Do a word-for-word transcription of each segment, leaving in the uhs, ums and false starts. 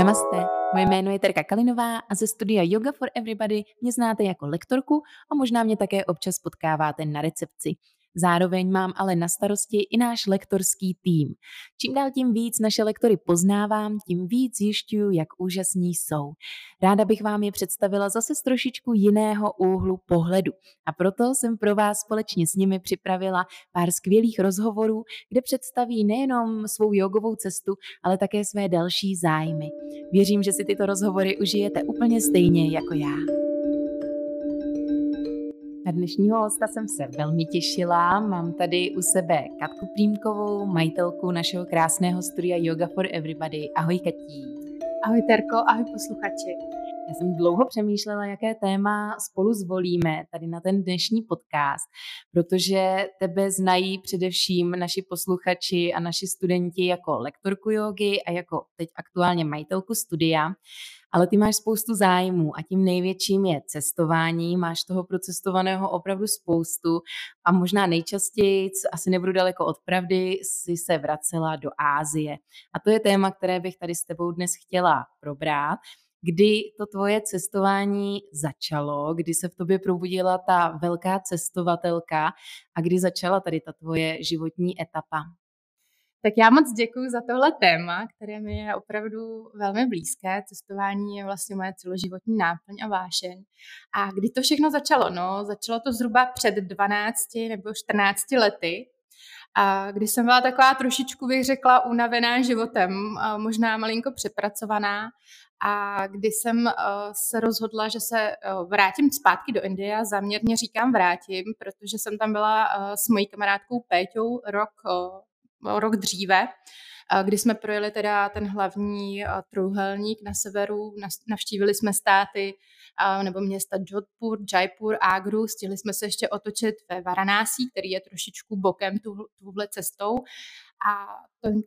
Namaste, moje jméno je Terka Kalinová a ze studia Yoga for Everybody mě znáte jako lektorku a možná mě také občas potkáváte na recepci. Zároveň mám ale na starosti i náš lektorský tým. Čím dál tím víc naše lektory poznávám, tím víc zjišťuju, jak úžasní jsou. Ráda bych vám je představila zase z trošičku jiného úhlu pohledu. A proto jsem pro vás společně s nimi připravila pár skvělých rozhovorů, kde představí nejenom svou jogovou cestu, ale také své další zájmy. Věřím, že si tyto rozhovory užijete úplně stejně jako já. Na dnešního hosta jsem se velmi těšila. Mám tady u sebe Katku Prímkovou, majitelku našeho krásného studia Yoga for Everybody. Ahoj Katí. Ahoj Terko, ahoj posluchači. Já jsem dlouho přemýšlela, jaké téma spolu zvolíme tady na ten dnešní podcast, protože tebe znají především naši posluchači a naši studenti jako lektorku jógy a jako teď aktuálně majitelku studia. Ale ty máš spoustu zájmů a tím největším je cestování, máš toho procestovaného opravdu spoustu a možná nejčastěji, asi nebudu daleko od pravdy, jsi se vracela do Ázie. A to je téma, které bych tady s tebou dnes chtěla probrat. Kdy to tvoje cestování začalo, kdy se v tobě probudila ta velká cestovatelka a kdy začala tady ta tvoje životní etapa? Tak já moc děkuji za tohle téma, které mi je opravdu velmi blízké. Cestování je vlastně moje celoživotní náplň a vášeň. A kdy to všechno začalo? No, začalo to zhruba před dvanácti nebo čtrnácti lety, a kdy jsem byla taková trošičku, bych řekla, unavená životem, možná malinko přepracovaná. A kdy jsem se rozhodla, že se vrátím zpátky do Indie, a záměrně říkám vrátím, protože jsem tam byla s mojí kamarádkou Péťou rok rok dříve, kdy jsme projeli teda ten hlavní trojúhelník na severu, navštívili jsme státy nebo města Jodhpur, Jaipur, Agru, stihli jsme se ještě otočit ve Varanasi, který je trošičku bokem tuhle cestou. A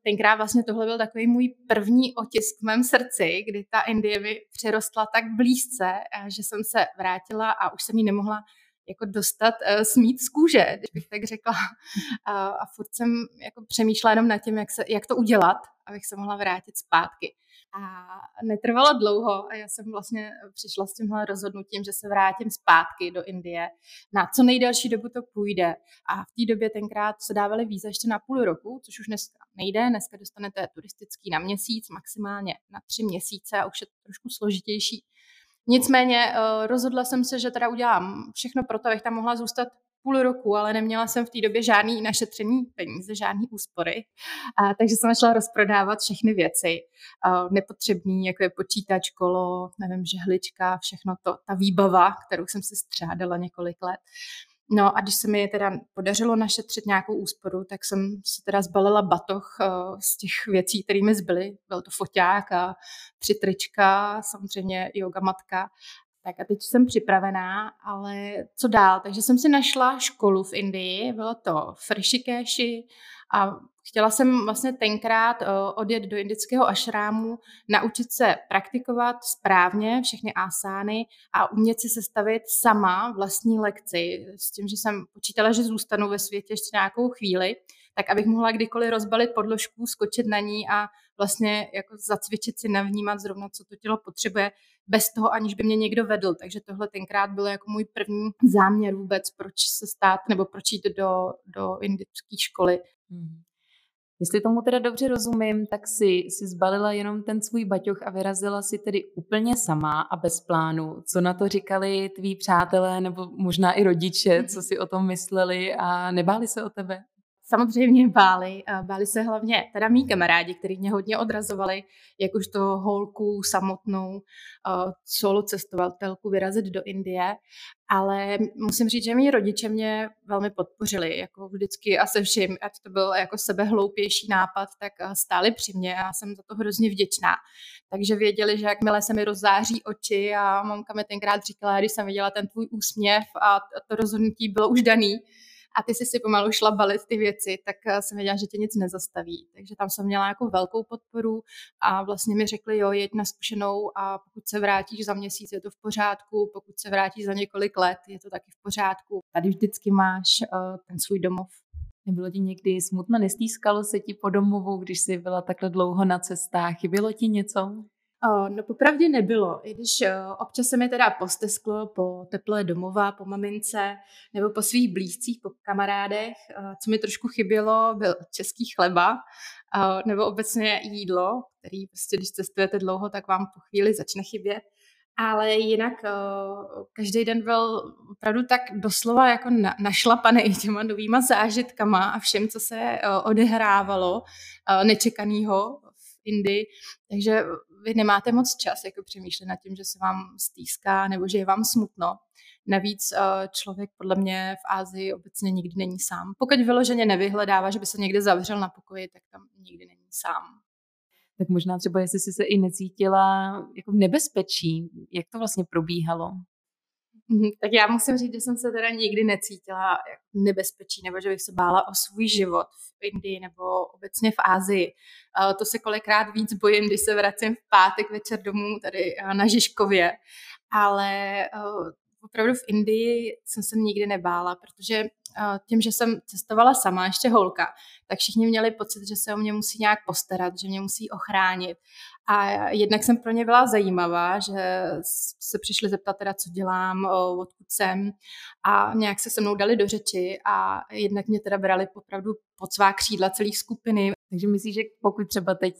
tenkrát vlastně tohle byl takový můj první otisk v mém srdci, kdy ta Indie mi přirostla tak blízce, že jsem se vrátila a už jsem ji nemohla jako dostat uh, smít z kůže, když bych tak řekla. Uh, a furt jsem jako přemýšlela jenom nad tím, jak, se, jak to udělat, abych se mohla vrátit zpátky. A netrvalo dlouho a já jsem vlastně přišla s tímhle rozhodnutím, že se vrátím zpátky do Indie. Na co nejdelší dobu to půjde. A v té době tenkrát se dávaly víza ještě na půl roku, což už dneska nejde. Dneska dostanete turistický na měsíc, maximálně na tři měsíce a už je to trošku složitější. Nicméně rozhodla jsem se, že teda udělám všechno pro to, abych tam mohla zůstat půl roku, ale neměla jsem v té době žádný našetřený peníze, žádný úspory. A, takže jsem šla rozprodávat všechny věci nepotřebné, jako je počítač, kolo, nevím, žehlička, všechno to, ta výbava, kterou jsem si střádala několik let. No a když se mi teda podařilo našetřit nějakou úsporu, tak jsem si teda zbalila batoh uh, z těch věcí, které mi zbyly. Byl to foťák a tři trička, samozřejmě yoga matka. Tak a teď jsem připravená, ale co dál? Takže jsem si našla školu v Indii, bylo to v Rishikeshi a chtěla jsem vlastně tenkrát uh, odjet do indického ašrámu, naučit se praktikovat správně všechny asány a umět si sestavit sama vlastní lekci. S tím, že jsem počítala, že zůstanu ve světě ještě nějakou chvíli, tak abych mohla kdykoliv rozbalit podložku, skočit na ní a vlastně jako zacvičit si, navnímat zrovna, co to tělo potřebuje, bez toho, aniž by mě někdo vedl. Takže tohle tenkrát byl jako můj první záměr vůbec, proč se stát nebo proč jít do, do indické školy. Hmm. Jestli tomu teda dobře rozumím, tak si, si zbalila jenom ten svůj baťoch a vyrazila si tedy úplně sama a bez plánu. Co na to říkali tví přátelé nebo možná i rodiče, co si o tom mysleli a nebáli se o tebe? Samozřejmě báli. Báli se hlavně teda mý kamarádi, kteří mě hodně odrazovali, jak už to holku samotnou solo cestovatelku vyrazit do Indie. Ale musím říct, že mý rodiče mě velmi podpořili, jako vždycky a se vším, ať to byl jako sebehloupější nápad, tak stáli při mě a jsem za to hrozně vděčná. Takže věděli, že jakmile se mi rozzáří oči a mamka mi tenkrát říkala, když jsem viděla ten tvůj úsměv a to rozhodnutí bylo už daný, a ty jsi si pomalu šla balit ty věci, tak jsem věděla, že tě nic nezastaví. Takže tam jsem měla jako velkou podporu a vlastně mi řekli, jo, jeď na zkušenou a pokud se vrátíš za měsíc, je to v pořádku, pokud se vrátíš za několik let, je to taky v pořádku. Tady vždycky máš uh, ten svůj domov. Nebylo ti někdy smutno, nestýskalo se ti po domovu, když jsi byla takhle dlouho na cestách? Chybělo ti něco? No popravdě nebylo, i když občas se mi teda postesklo po teplé domova, po mamince nebo po svých blízcích, po kamarádech. Co mi trošku chybělo, byl český chleba nebo obecně jídlo, který prostě, když cestujete dlouho, tak vám po chvíli začne chybět. Ale jinak každý den byl opravdu tak doslova jako našlapaný těma novýma zážitkama a všem, co se odehrávalo nečekanýho v Indii. Takže vy nemáte moc čas jako přemýšlet nad tím, že se vám stýská nebo že je vám smutno. Navíc člověk podle mě v Asii obecně nikdy není sám. Pokud vyloženě nevyhledává, že by se někde zavřel na pokoji, tak tam nikdy není sám. Tak možná třeba, jestli jsi se i necítila jako v nebezpečí, jak to vlastně probíhalo? Tak já musím říct, že jsem se teda nikdy necítila v nebezpečí, nebo že bych se bála o svůj život v Indii nebo obecně v Asii. To se kolikrát víc bojím, když se vracím v pátek večer domů tady na Žižkově, ale opravdu v Indii jsem se nikdy nebála, protože tím, že jsem cestovala sama, ještě holka, tak všichni měli pocit, že se o mě musí nějak postarat, že mě musí ochránit. A jednak jsem pro ně byla zajímavá, že se přišli zeptat teda, co dělám, odkud jsem, a nějak se se mnou dali do řeči a jednak mě teda brali opravdu pod svá křídla celé skupiny. Takže myslíš, že pokud třeba teď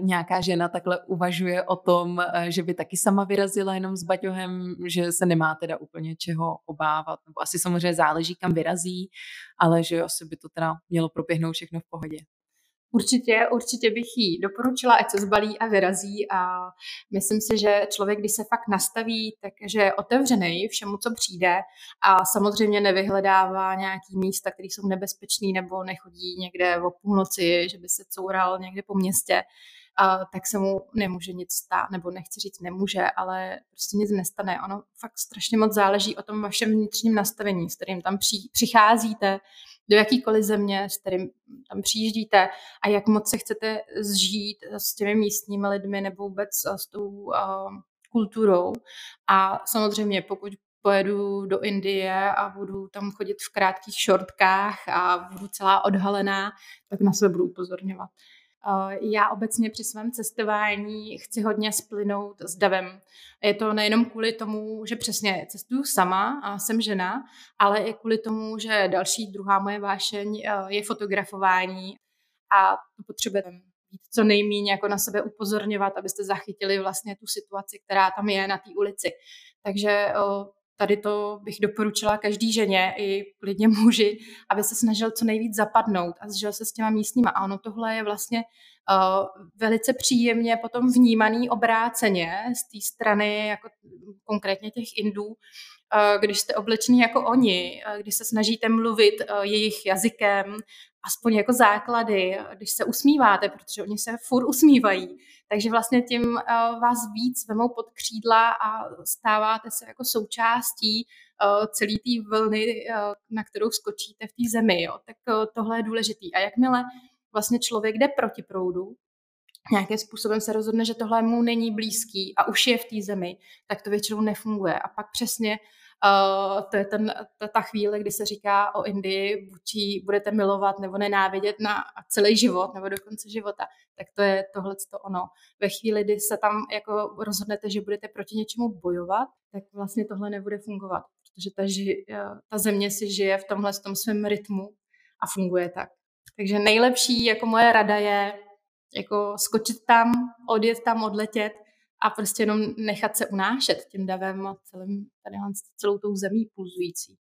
nějaká žena takhle uvažuje o tom, že by taky sama vyrazila jenom s baťohem, že se nemá teda úplně čeho obávat, nebo asi samozřejmě záleží, kam vyrazí, ale že asi by to teda mělo proběhnout všechno v pohodě. Určitě, určitě bych jí doporučila, ať se zbalí a vyrazí, a myslím si, že člověk, když se fakt nastaví, takže je otevřený všemu, co přijde, a samozřejmě nevyhledává nějaký místa, které jsou nebezpečný, nebo nechodí někde o půlnoci, že by se coural někde po městě, a tak se mu nemůže nic stát, nebo nechci říct nemůže, ale prostě nic nestane. Ono fakt strašně moc záleží o tom vašem vnitřním nastavení, s kterým tam přicházíte, do jakýkoliv země, s kterým tam přijíždíte, a jak moc se chcete zžít s těmi místními lidmi nebo vůbec s tou uh, kulturou. A samozřejmě, pokud pojedu do Indie a budu tam chodit v krátkých šortkách a budu celá odhalená, tak na sebe budu upozorňovat. Já obecně při svém cestování chci hodně splynout s davem. Je to nejenom kvůli tomu, že přesně cestuju sama a jsem žena, ale i kvůli tomu, že další druhá moje vášeň je fotografování a to potřebujete co nejméně jako na sebe upozorňovat, abyste zachytili vlastně tu situaci, která tam je na té ulici. Takže tady to bych doporučila každý ženě i klidně muži, aby se snažil co nejvíc zapadnout a zžil se s těma místníma. A ono tohle je vlastně uh, velice příjemně potom vnímaný obráceně z té strany jako konkrétně těch Indů, uh, když jste oblečený jako oni, uh, když se snažíte mluvit uh, jejich jazykem, aspoň jako základy, když se usmíváte, protože oni se furt usmívají. Takže vlastně tím vás víc vemou pod křídla a stáváte se jako součástí celé té vlny, na kterou skočíte v té zemi. Jo. Tak tohle je důležitý. A jakmile vlastně člověk jde proti proudu, nějakým způsobem se rozhodne, že tohle mu není blízký a už je v té zemi, tak to většinou nefunguje. A pak přesně Uh, to je ten, ta, ta chvíle, kdy se říká o Indii, buď ji budete milovat nebo nenávidět na celý život nebo do konce života, tak to je tohleto ono. Ve chvíli, kdy se tam jako rozhodnete, že budete proti něčemu bojovat, tak vlastně tohle nebude fungovat, protože ta, ži, ta země si žije v tomhle v tom svém rytmu a funguje tak. Takže nejlepší jako moje rada je jako skočit tam, odjet tam, odletět, a prostě jenom nechat se unášet tím davem a celým, tady, celou tou zemí pulzující.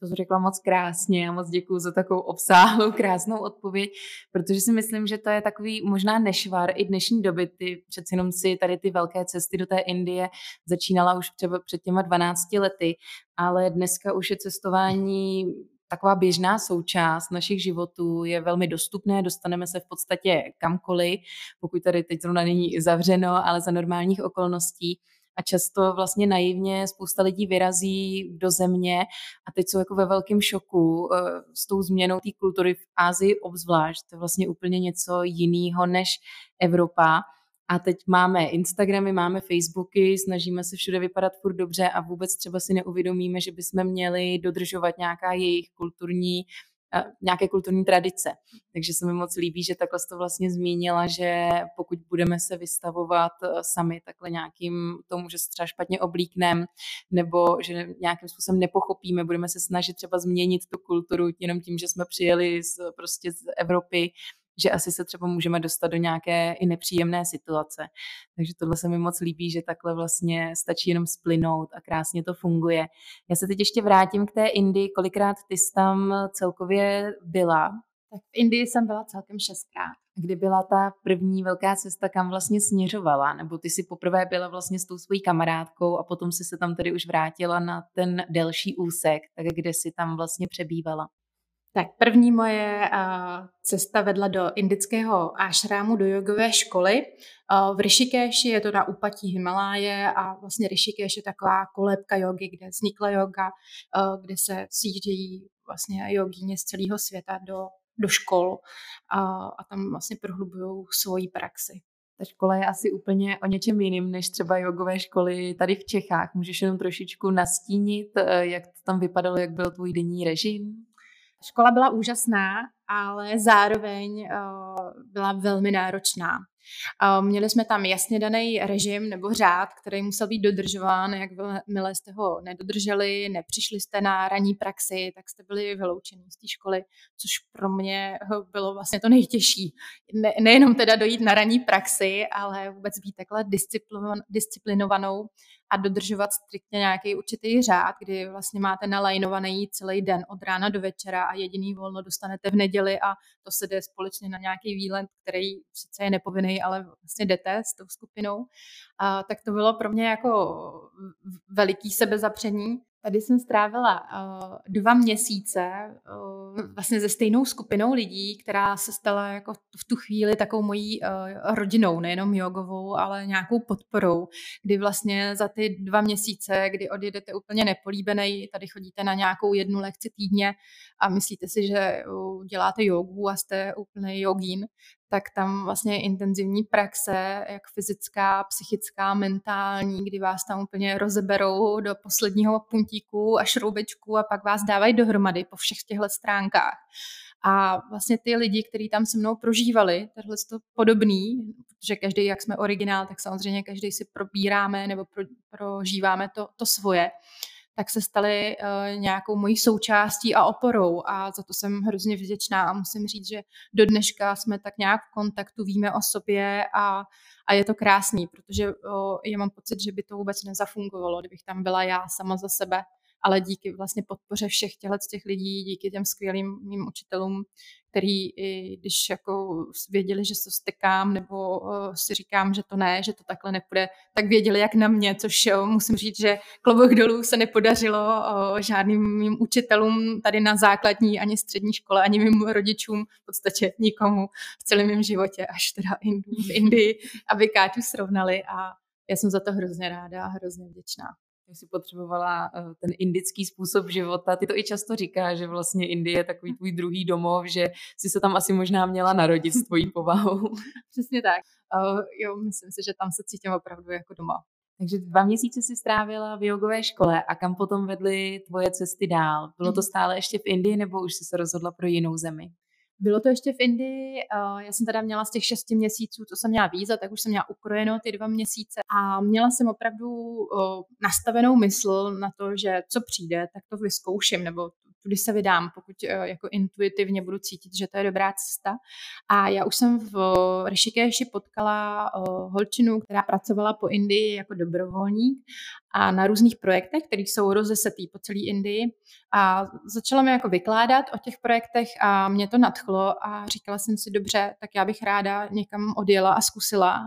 To jsi řekla moc krásně a moc děkuju za takovou obsáhlou, krásnou odpověď, protože si myslím, že to je takový možná nešvar i dnešní doby. Ty přeci jenom si tady ty velké cesty do té Indie začínala už třeba před těma dvanácti lety, ale dneska už je cestování taková běžná součást našich životů, je velmi dostupné, dostaneme se v podstatě kamkoliv, pokud tady teď zrovna není zavřeno, ale za normálních okolností, a často vlastně naivně spousta lidí vyrazí do země a teď jsou jako ve velkém šoku s tou změnou té kultury v Asii obzvlášť, to je vlastně úplně něco jiného než Evropa. A teď máme Instagramy, máme Facebooky, snažíme se všude vypadat furt dobře a vůbec třeba si neuvědomíme, že bychom měli dodržovat nějaká jejich kulturní nějaké kulturní tradice. Takže se mi moc líbí, že takhle to vlastně zmínila, že pokud budeme se vystavovat sami takhle nějakým tomu, že se třeba špatně oblíkneme, nebo že nějakým způsobem nepochopíme, budeme se snažit třeba změnit tu kulturu jenom tím, že jsme přijeli z, prostě z Evropy, že asi se třeba můžeme dostat do nějaké i nepříjemné situace. Takže tohle se mi moc líbí, že takhle vlastně stačí jenom splynout a krásně to funguje. Já se teď ještě vrátím k té Indii. Kolikrát ty jsi tam celkově byla? Tak v Indii jsem byla celkem šestkrát. Kdy byla ta první velká cesta, kam vlastně směřovala? Nebo ty jsi poprvé byla vlastně s tou svojí kamarádkou a potom si se tam tedy už vrátila na ten delší úsek, tak kde jsi tam vlastně přebývala? Tak první moje uh, cesta vedla do indického ášrámu, do jogové školy. Uh, v Rishikeshi je to na úpatí Himaláje a vlastně Rishikesh je taková kolébka jogy, kde vznikla yoga, uh, kde se sjíždějí vlastně jogíně z celého světa do, do škol uh, a tam vlastně prohlubují svoji praxi. Ta škola je asi úplně o něčem jiným než třeba jogové školy tady v Čechách. Můžeš jenom trošičku nastínit, jak to tam vypadalo, jak byl tvůj denní režim? Škola byla úžasná, ale zároveň byla velmi náročná. Měli jsme tam jasně daný režim nebo řád, který musel být dodržován, jakmile jste ho nedodrželi, nepřišli jste na ranní praxi, tak jste byli vyloučeni z té školy, což pro mě bylo vlastně to nejtěžší. Ne, nejenom teda dojít na ranní praxi, ale vůbec být takhle disciplinovanou a dodržovat striktně nějaký určitý řád, kdy vlastně máte nalajnovaný celý den od rána do večera a jediný volno dostanete v neděli a to se jde společně na nějaký výlet, který sice je nepovinný, ale vlastně jdete s tou skupinou. A tak to bylo pro mě jako veliký sebezapření. Tady jsem strávila uh, dva měsíce uh, vlastně se stejnou skupinou lidí, která se stala jako v tu chvíli takovou mojí uh, rodinou, nejenom jogovou, ale nějakou podporou, kdy vlastně za ty dva měsíce, kdy odjedete úplně nepolíbenej, tady chodíte na nějakou jednu lekci týdně a myslíte si, že uh, děláte jogu a jste úplný jogín, tak tam vlastně intenzivní praxe, jak fyzická, psychická, mentální, kdy vás tam úplně rozeberou do posledního puntíku a šroubečku a pak vás dávají dohromady po všech těchto stránkách. A vlastně ty lidi, kteří tam se mnou prožívali, tohle je to podobný, protože každý, jak jsme originál, tak samozřejmě každý si probíráme nebo pro, prožíváme to, to svoje, tak se staly uh, nějakou mojí součástí a oporou a za to jsem hrozně vděčná a musím říct, že do dneška jsme tak nějak v kontaktu, víme o sobě a, a je to krásný, protože uh, já mám pocit, že by to vůbec nezafungovalo, kdybych tam byla já sama za sebe, ale díky vlastně podpoře všech těchto těch lidí, díky těm skvělým mým učitelům, který i když jako věděli, že se stykám nebo uh, si říkám, že to ne, že to takhle nepůjde, tak věděli jak na mě, což uh, musím říct, že klobouk dolů se nepodařilo uh, žádným mým učitelům tady na základní ani střední škole, ani mým rodičům, v podstatě nikomu v celém mém životě, až teda v Indii, aby Káťu srovnali a já jsem za to hrozně ráda a hrozně vděčná. Já si potřebovala ten indický způsob života. Ty to i často říkáš, že vlastně Indie je takový tvůj druhý domov, že jsi se tam asi možná měla narodit s tvojí povahou. Přesně tak. Uh, jo, myslím si, že tam se cítím opravdu jako doma. Takže dva měsíce jsi strávila v jogové škole a kam potom vedly tvoje cesty dál? Bylo to stále ještě v Indii nebo už jsi se rozhodla pro jinou zemi? Bylo to ještě v Indii, já jsem teda měla z těch šesti měsíců, co jsem měla víza, tak už jsem měla ukrojeno ty dva měsíce a měla jsem opravdu nastavenou mysl na to, že co přijde, tak to vyzkouším, nebo tudy se vydám, pokud jako intuitivně budu cítit, že to je dobrá cesta. A já už jsem v Rishikeshi potkala holčinu, která pracovala po Indii jako dobrovolník a na různých projektech, které jsou rozesetý po celé Indii. A začala mi jako vykládat o těch projektech a mě to nadchlo a říkala jsem si, dobře, tak já bych ráda někam odjela a zkusila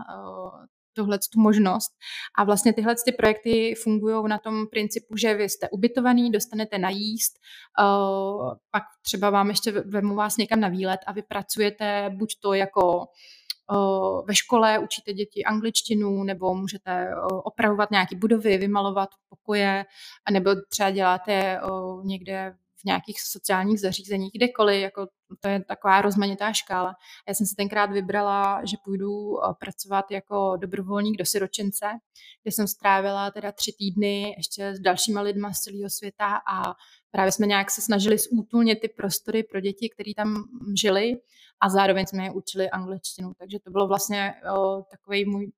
tuhle tu možnost. A vlastně tyhle ty projekty fungují na tom principu, že vy jste ubytovaný, dostanete najíst, uh, pak třeba vám ještě vemu vás někam na výlet a vy pracujete buď to jako uh, ve škole, učíte děti angličtinu, nebo můžete uh, opravovat nějaké budovy, vymalovat pokoje, nebo třeba děláte uh, někde v nějakých sociálních zařízeních, kdekoliv, jako to je taková rozmanitá škála. Já jsem se tenkrát vybrala, že půjdu pracovat jako dobrovolník do siročince, kde jsem strávila teda tři týdny ještě s dalšíma lidma z celého světa a právě jsme nějak se snažili zútulnit ty prostory pro děti, které tam žili a zároveň jsme je učili angličtinu. Takže to bylo vlastně o, takový můj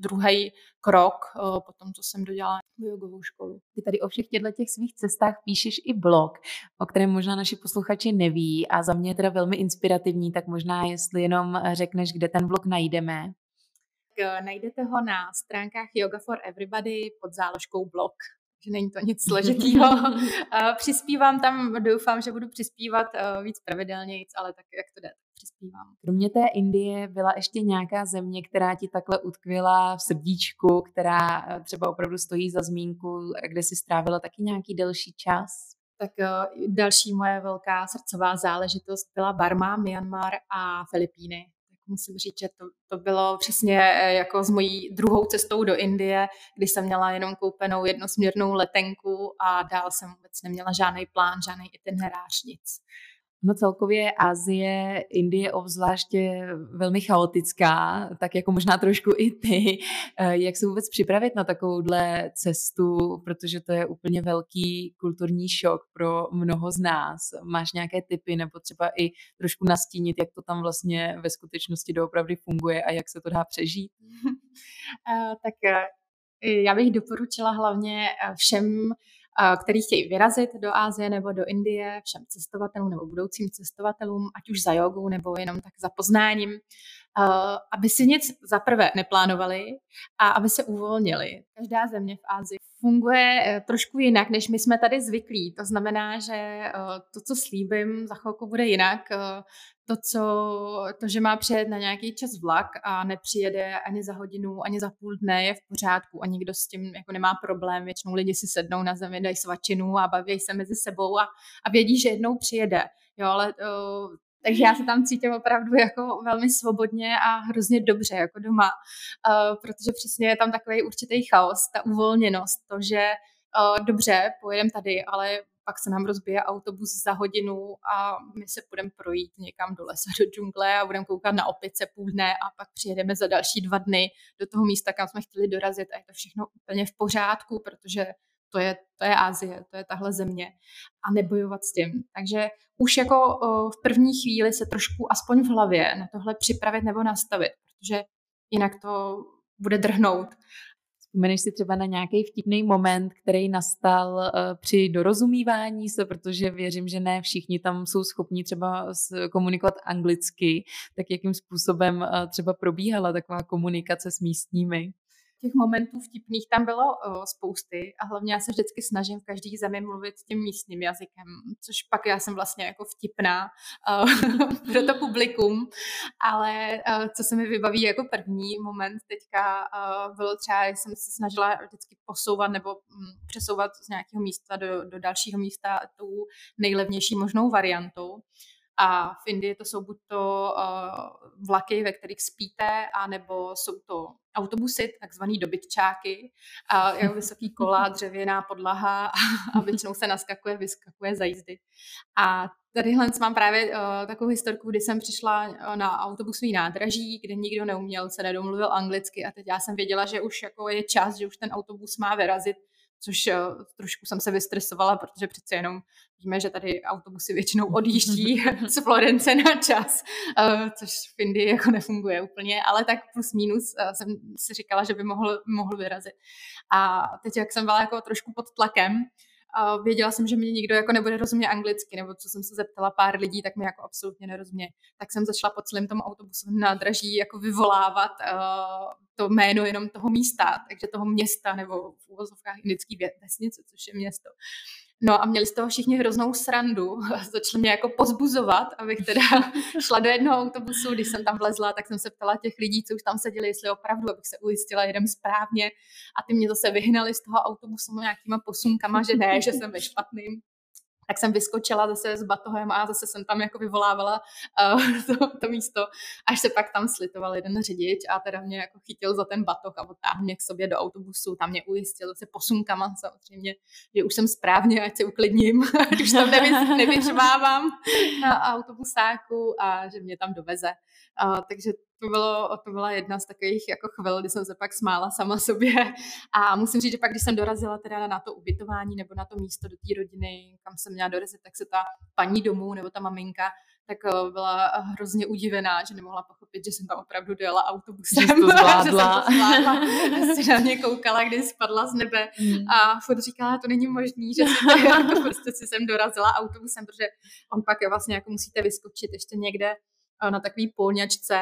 druhý krok o, po tom, co jsem dodělala jogovou školu. Ty tady o všech těchto těch svých cestách píšeš i blog, o kterém možná naši posluchači neví a za mě je teda velmi inspirativní, tak možná jestli jenom řekneš, kde ten blog najdeme. Tak, najdete ho na stránkách Yoga for Everybody pod záložkou blog. Že není to nic složitýho. Přispívám tam, doufám, že budu přispívat víc pravidelnějc, ale tak jak to jde, přispívám. Kromě té Indie byla ještě nějaká země, která ti takhle utkvěla v srdíčku, která třeba opravdu stojí za zmínku, kde si strávila taky nějaký delší čas? Tak další moje velká srdcová záležitost byla Barma, Myanmar a Filipíny. Musím říct, že to, to bylo přesně jako s mojí druhou cestou do Indie, kdy jsem měla jenom koupenou jednosměrnou letenku a dál jsem vůbec neměla žádný plán, žádný itinerář, nic. No celkově Asie, Indie obzvláště velmi chaotická, tak jako možná trošku i ty. Jak se vůbec připravit na takovouhle cestu, protože to je úplně velký kulturní šok pro mnoho z nás. Máš nějaké tipy nebo třeba i trošku nastínit, jak to tam vlastně ve skutečnosti doopravdy funguje a jak se to dá přežít? Tak já bych doporučila hlavně všem, který chtějí vyrazit do Asie nebo do Indie, všem cestovatelům nebo budoucím cestovatelům, ať už za jogou nebo jenom tak za poznáním, aby si nic zaprvé neplánovali a aby se uvolnili. Každá země v Asii funguje trošku jinak, než my jsme tady zvyklí. To znamená, že to, co slíbím, za chvilku bude jinak. To, co, to, že má přijet na nějaký čas vlak a nepřijede ani za hodinu, ani za půl dne, je v pořádku a nikdo s tím jako nemá problém. Většinou lidi si sednou na zemi, dají svačinu a baví se mezi sebou a, a vědí, že jednou přijede. Jo, ale... Uh, Takže já se tam cítím opravdu jako velmi svobodně a hrozně dobře jako doma, uh, protože přesně je tam takový určitý chaos, ta uvolněnost, to, že uh, dobře, pojedem tady, ale pak se nám rozbije autobus za hodinu a my se půjdeme projít někam do lesa, do džungle a budeme koukat na opice půl dne a pak přijedeme za další dva dny do toho místa, kam jsme chtěli dorazit a je to všechno úplně v pořádku, protože to je, to je Asie, to je tahle země a nebojovat s tím. Takže už jako o, v první chvíli se trošku aspoň v hlavě na tohle připravit nebo nastavit, protože jinak to bude drhnout. Vzpomeneš si třeba na nějaký vtipný moment, který nastal uh, při dorozumívání se, protože věřím, že ne všichni tam jsou schopni třeba komunikovat anglicky, tak jakým způsobem uh, třeba probíhala taková komunikace s místními? Těch momentů vtipných tam bylo o, spousty a hlavně já se vždycky snažím v každý zemi mluvit tím místním jazykem, což pak já jsem vlastně jako vtipná o, pro to publikum, ale o, co se mi vybaví jako první moment teďka o, bylo třeba, že jsem se snažila vždycky posouvat nebo m, přesouvat z nějakého místa do, do dalšího místa tou nejlevnější možnou variantou. A v Indii to jsou buď to uh, vlaky, ve kterých spíte, anebo jsou to autobusy, takzvaný dobytčáky, a jeho vysoký kola, dřevěná podlaha a většinou se naskakuje, vyskakuje za jízdy. A tadyhle mám právě uh, takovou historku, kdy jsem přišla uh, na autobusový nádraží, kde nikdo neuměl, se nedomluvil anglicky a teď já jsem věděla, že už jako je čas, že už ten autobus má vyrazit, což uh, trošku jsem se vystresovala, protože přece jenom víme, že tady autobusy většinou odjíždí z Florence na čas, uh, což v Indii jako nefunguje úplně, ale tak plus minus uh, jsem si říkala, že by mohl, mohl vyrazit. A teď, jak jsem byla jako trošku pod tlakem, uh, věděla jsem, že mě nikdo jako nebude rozumět anglicky, nebo co jsem se zeptala pár lidí, tak mi jako absolutně nerozumějí. Tak jsem začala po celém tom autobusovém nádraží jako vyvolávat uh, to jméno jenom toho místa, takže toho města nebo v úvozovkách indický vesnice, což je město. No a měli z toho všichni hroznou srandu. Začali mě jako pozbuzovat, abych teda šla do jednoho autobusu. Když jsem tam vlezla, tak jsem se ptala těch lidí, co už tam seděli, jestli opravdu, abych se ujistila, jedem správně. A ty mě zase vyhnali z toho autobusu nějakýma posunkama, že ne, že jsem ve špatným. tak jsem vyskočila zase s batohem a zase jsem tam jako vyvolávala uh, to, to místo, až se pak tam slitoval jeden řidič a teda mě jako chytil za ten batoh a odtáhl mě k sobě do autobusu, tam mě ujistil zase posunkama samozřejmě, že už jsem správně, ať se uklidním, ať už tam nevy, nevyřvávám na autobusáku a že mě tam doveze. Uh, takže to, bylo, to byla jedna z takových jako chvil, kdy jsem se pak smála sama sobě a musím říct, že pak, když jsem dorazila teda na to ubytování nebo na to místo do té rodiny, kam jsem měla dorazit, tak se ta paní domů nebo ta maminka tak byla hrozně udivená, že nemohla pochopit, že jsem tam opravdu dojela autobusem. Že to zvládla. Že jsem to zvládla. Já si na mě koukala, když spadla z nebe hmm. a furt říkala, to není možný, že jsem jako prostě si sem dorazila autobusem, protože on pak vlastně jako musíte vyskočit ještě někde na takový polňačce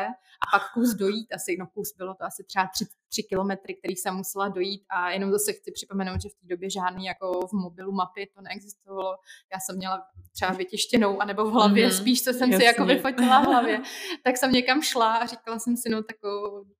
a pak kus dojít, asi, no kus bylo to asi třeba tři, tři kilometry, který jsem musela dojít a jenom zase chci připomenout, že v té době žádný jako v mobilu mapy to neexistovalo. Já jsem měla třeba vytištěnou anebo v hlavě, mm-hmm, spíš co jsem jasný. si jako vyfotila v hlavě. Tak jsem někam šla a říkala jsem si, no tak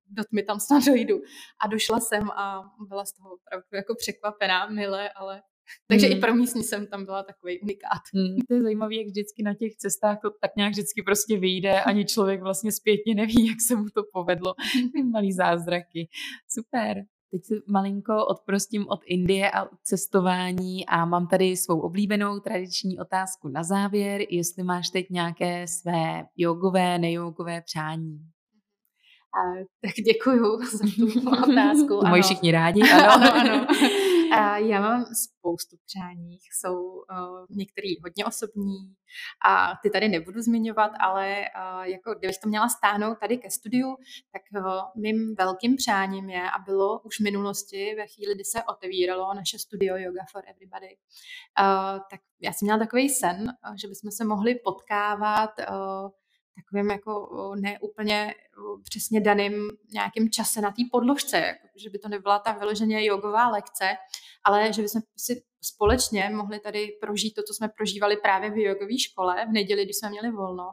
do tmy tam snad dojdu. A došla jsem a byla z toho opravdu jako překvapená, milé, ale takže hmm. i pro místní jsem tam byla takový unikát. Hmm. To je zajímavé, jak vždycky na těch cestách to tak nějak vždycky prostě vyjde, ani člověk vlastně zpětně neví, jak se mu to povedlo. Malý zázraky. Super. Teď se malinko odprostím od Indie a cestování a mám tady svou oblíbenou tradiční otázku na závěr, jestli máš teď nějaké své jogové, nejogové přání. A, tak děkuju za tu otázku. To mají všichni rádi. Ano, ano. ano. A já mám spoustu přání, jsou uh, některé hodně osobní a ty tady nebudu zmiňovat, ale uh, jako kdybych to měla stáhnout tady ke studiu, tak uh, mým velkým přáním je a bylo už v minulosti ve chvíli, kdy se otevíralo naše studio Yoga for Everybody, uh, tak já jsem měla takový sen, uh, že bychom se mohli potkávat uh, takovým jako neúplně přesně daným nějakým čase na té podložce, jako, že by to nebyla ta vyloženě jogová lekce, ale že bychom si společně mohli tady prožít to, co jsme prožívali právě v jogové škole v neděli, když jsme měli volno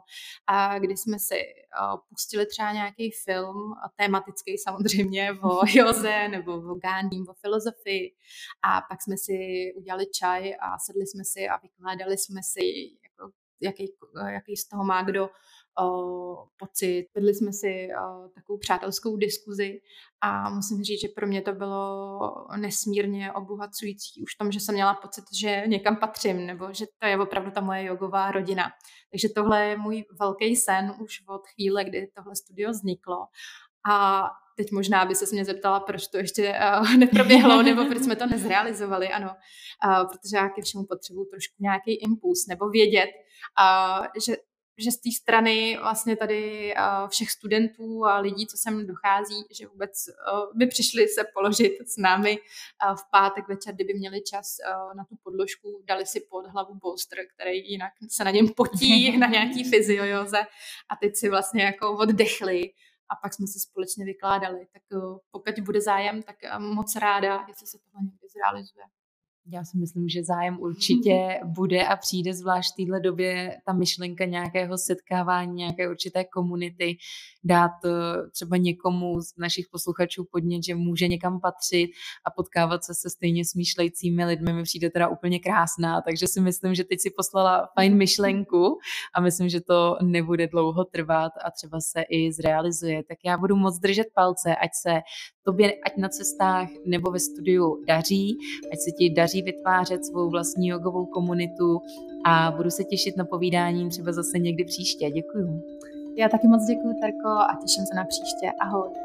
a kdy jsme si uh, pustili třeba nějaký film, tematický samozřejmě o józe nebo o Gándhím, o filozofii a pak jsme si udělali čaj a sedli jsme si a vykládali jsme si jako, jaký, jaký z toho má kdo O, pocit. Vedli jsme si o, takovou přátelskou diskuzi a musím říct, že pro mě to bylo nesmírně obohacující už v tom, že jsem měla pocit, že někam patřím nebo že to je opravdu ta moje jogová rodina. Takže tohle je můj velký sen už od chvíle, kdy tohle studio vzniklo a teď možná by se mě zeptala, proč to ještě uh, neproběhlo, nebo proč jsme to nezrealizovali, ano. Uh, protože já ke všemu potřebuji trošku nějaký impuls nebo vědět, uh, že že z té strany vlastně tady všech studentů a lidí, co sem dochází, že vůbec by přišli se položit s námi v pátek večer, kdyby měli čas na tu podložku, dali si pod hlavu bolstr, který jinak se na něm potí, na nějaký fyziojoze a teď si vlastně jako oddechli a pak jsme si společně vykládali. Tak pokud bude zájem, tak moc ráda, jestli se tohle někdy zrealizuje. Já si myslím, že zájem určitě bude a přijde zvlášť v téhle době ta myšlenka nějakého setkávání, nějaké určité komunity, dát třeba někomu z našich posluchačů podnět, že může někam patřit a potkávat se se stejně smýšlejícími lidmi mi přijde teda úplně krásná, takže si myslím, že teď si poslala fajn myšlenku a myslím, že to nebude dlouho trvat a třeba se i zrealizuje. Tak já budu moc držet palce, ať se tobě, ať na cestách nebo ve studiu daří, ať se ti daří vytvářet svou vlastní jogovou komunitu a budu se těšit na povídání třeba zase někdy příště. Děkuju. Já taky moc děkuju, Terko, a těším se na příště. Ahoj.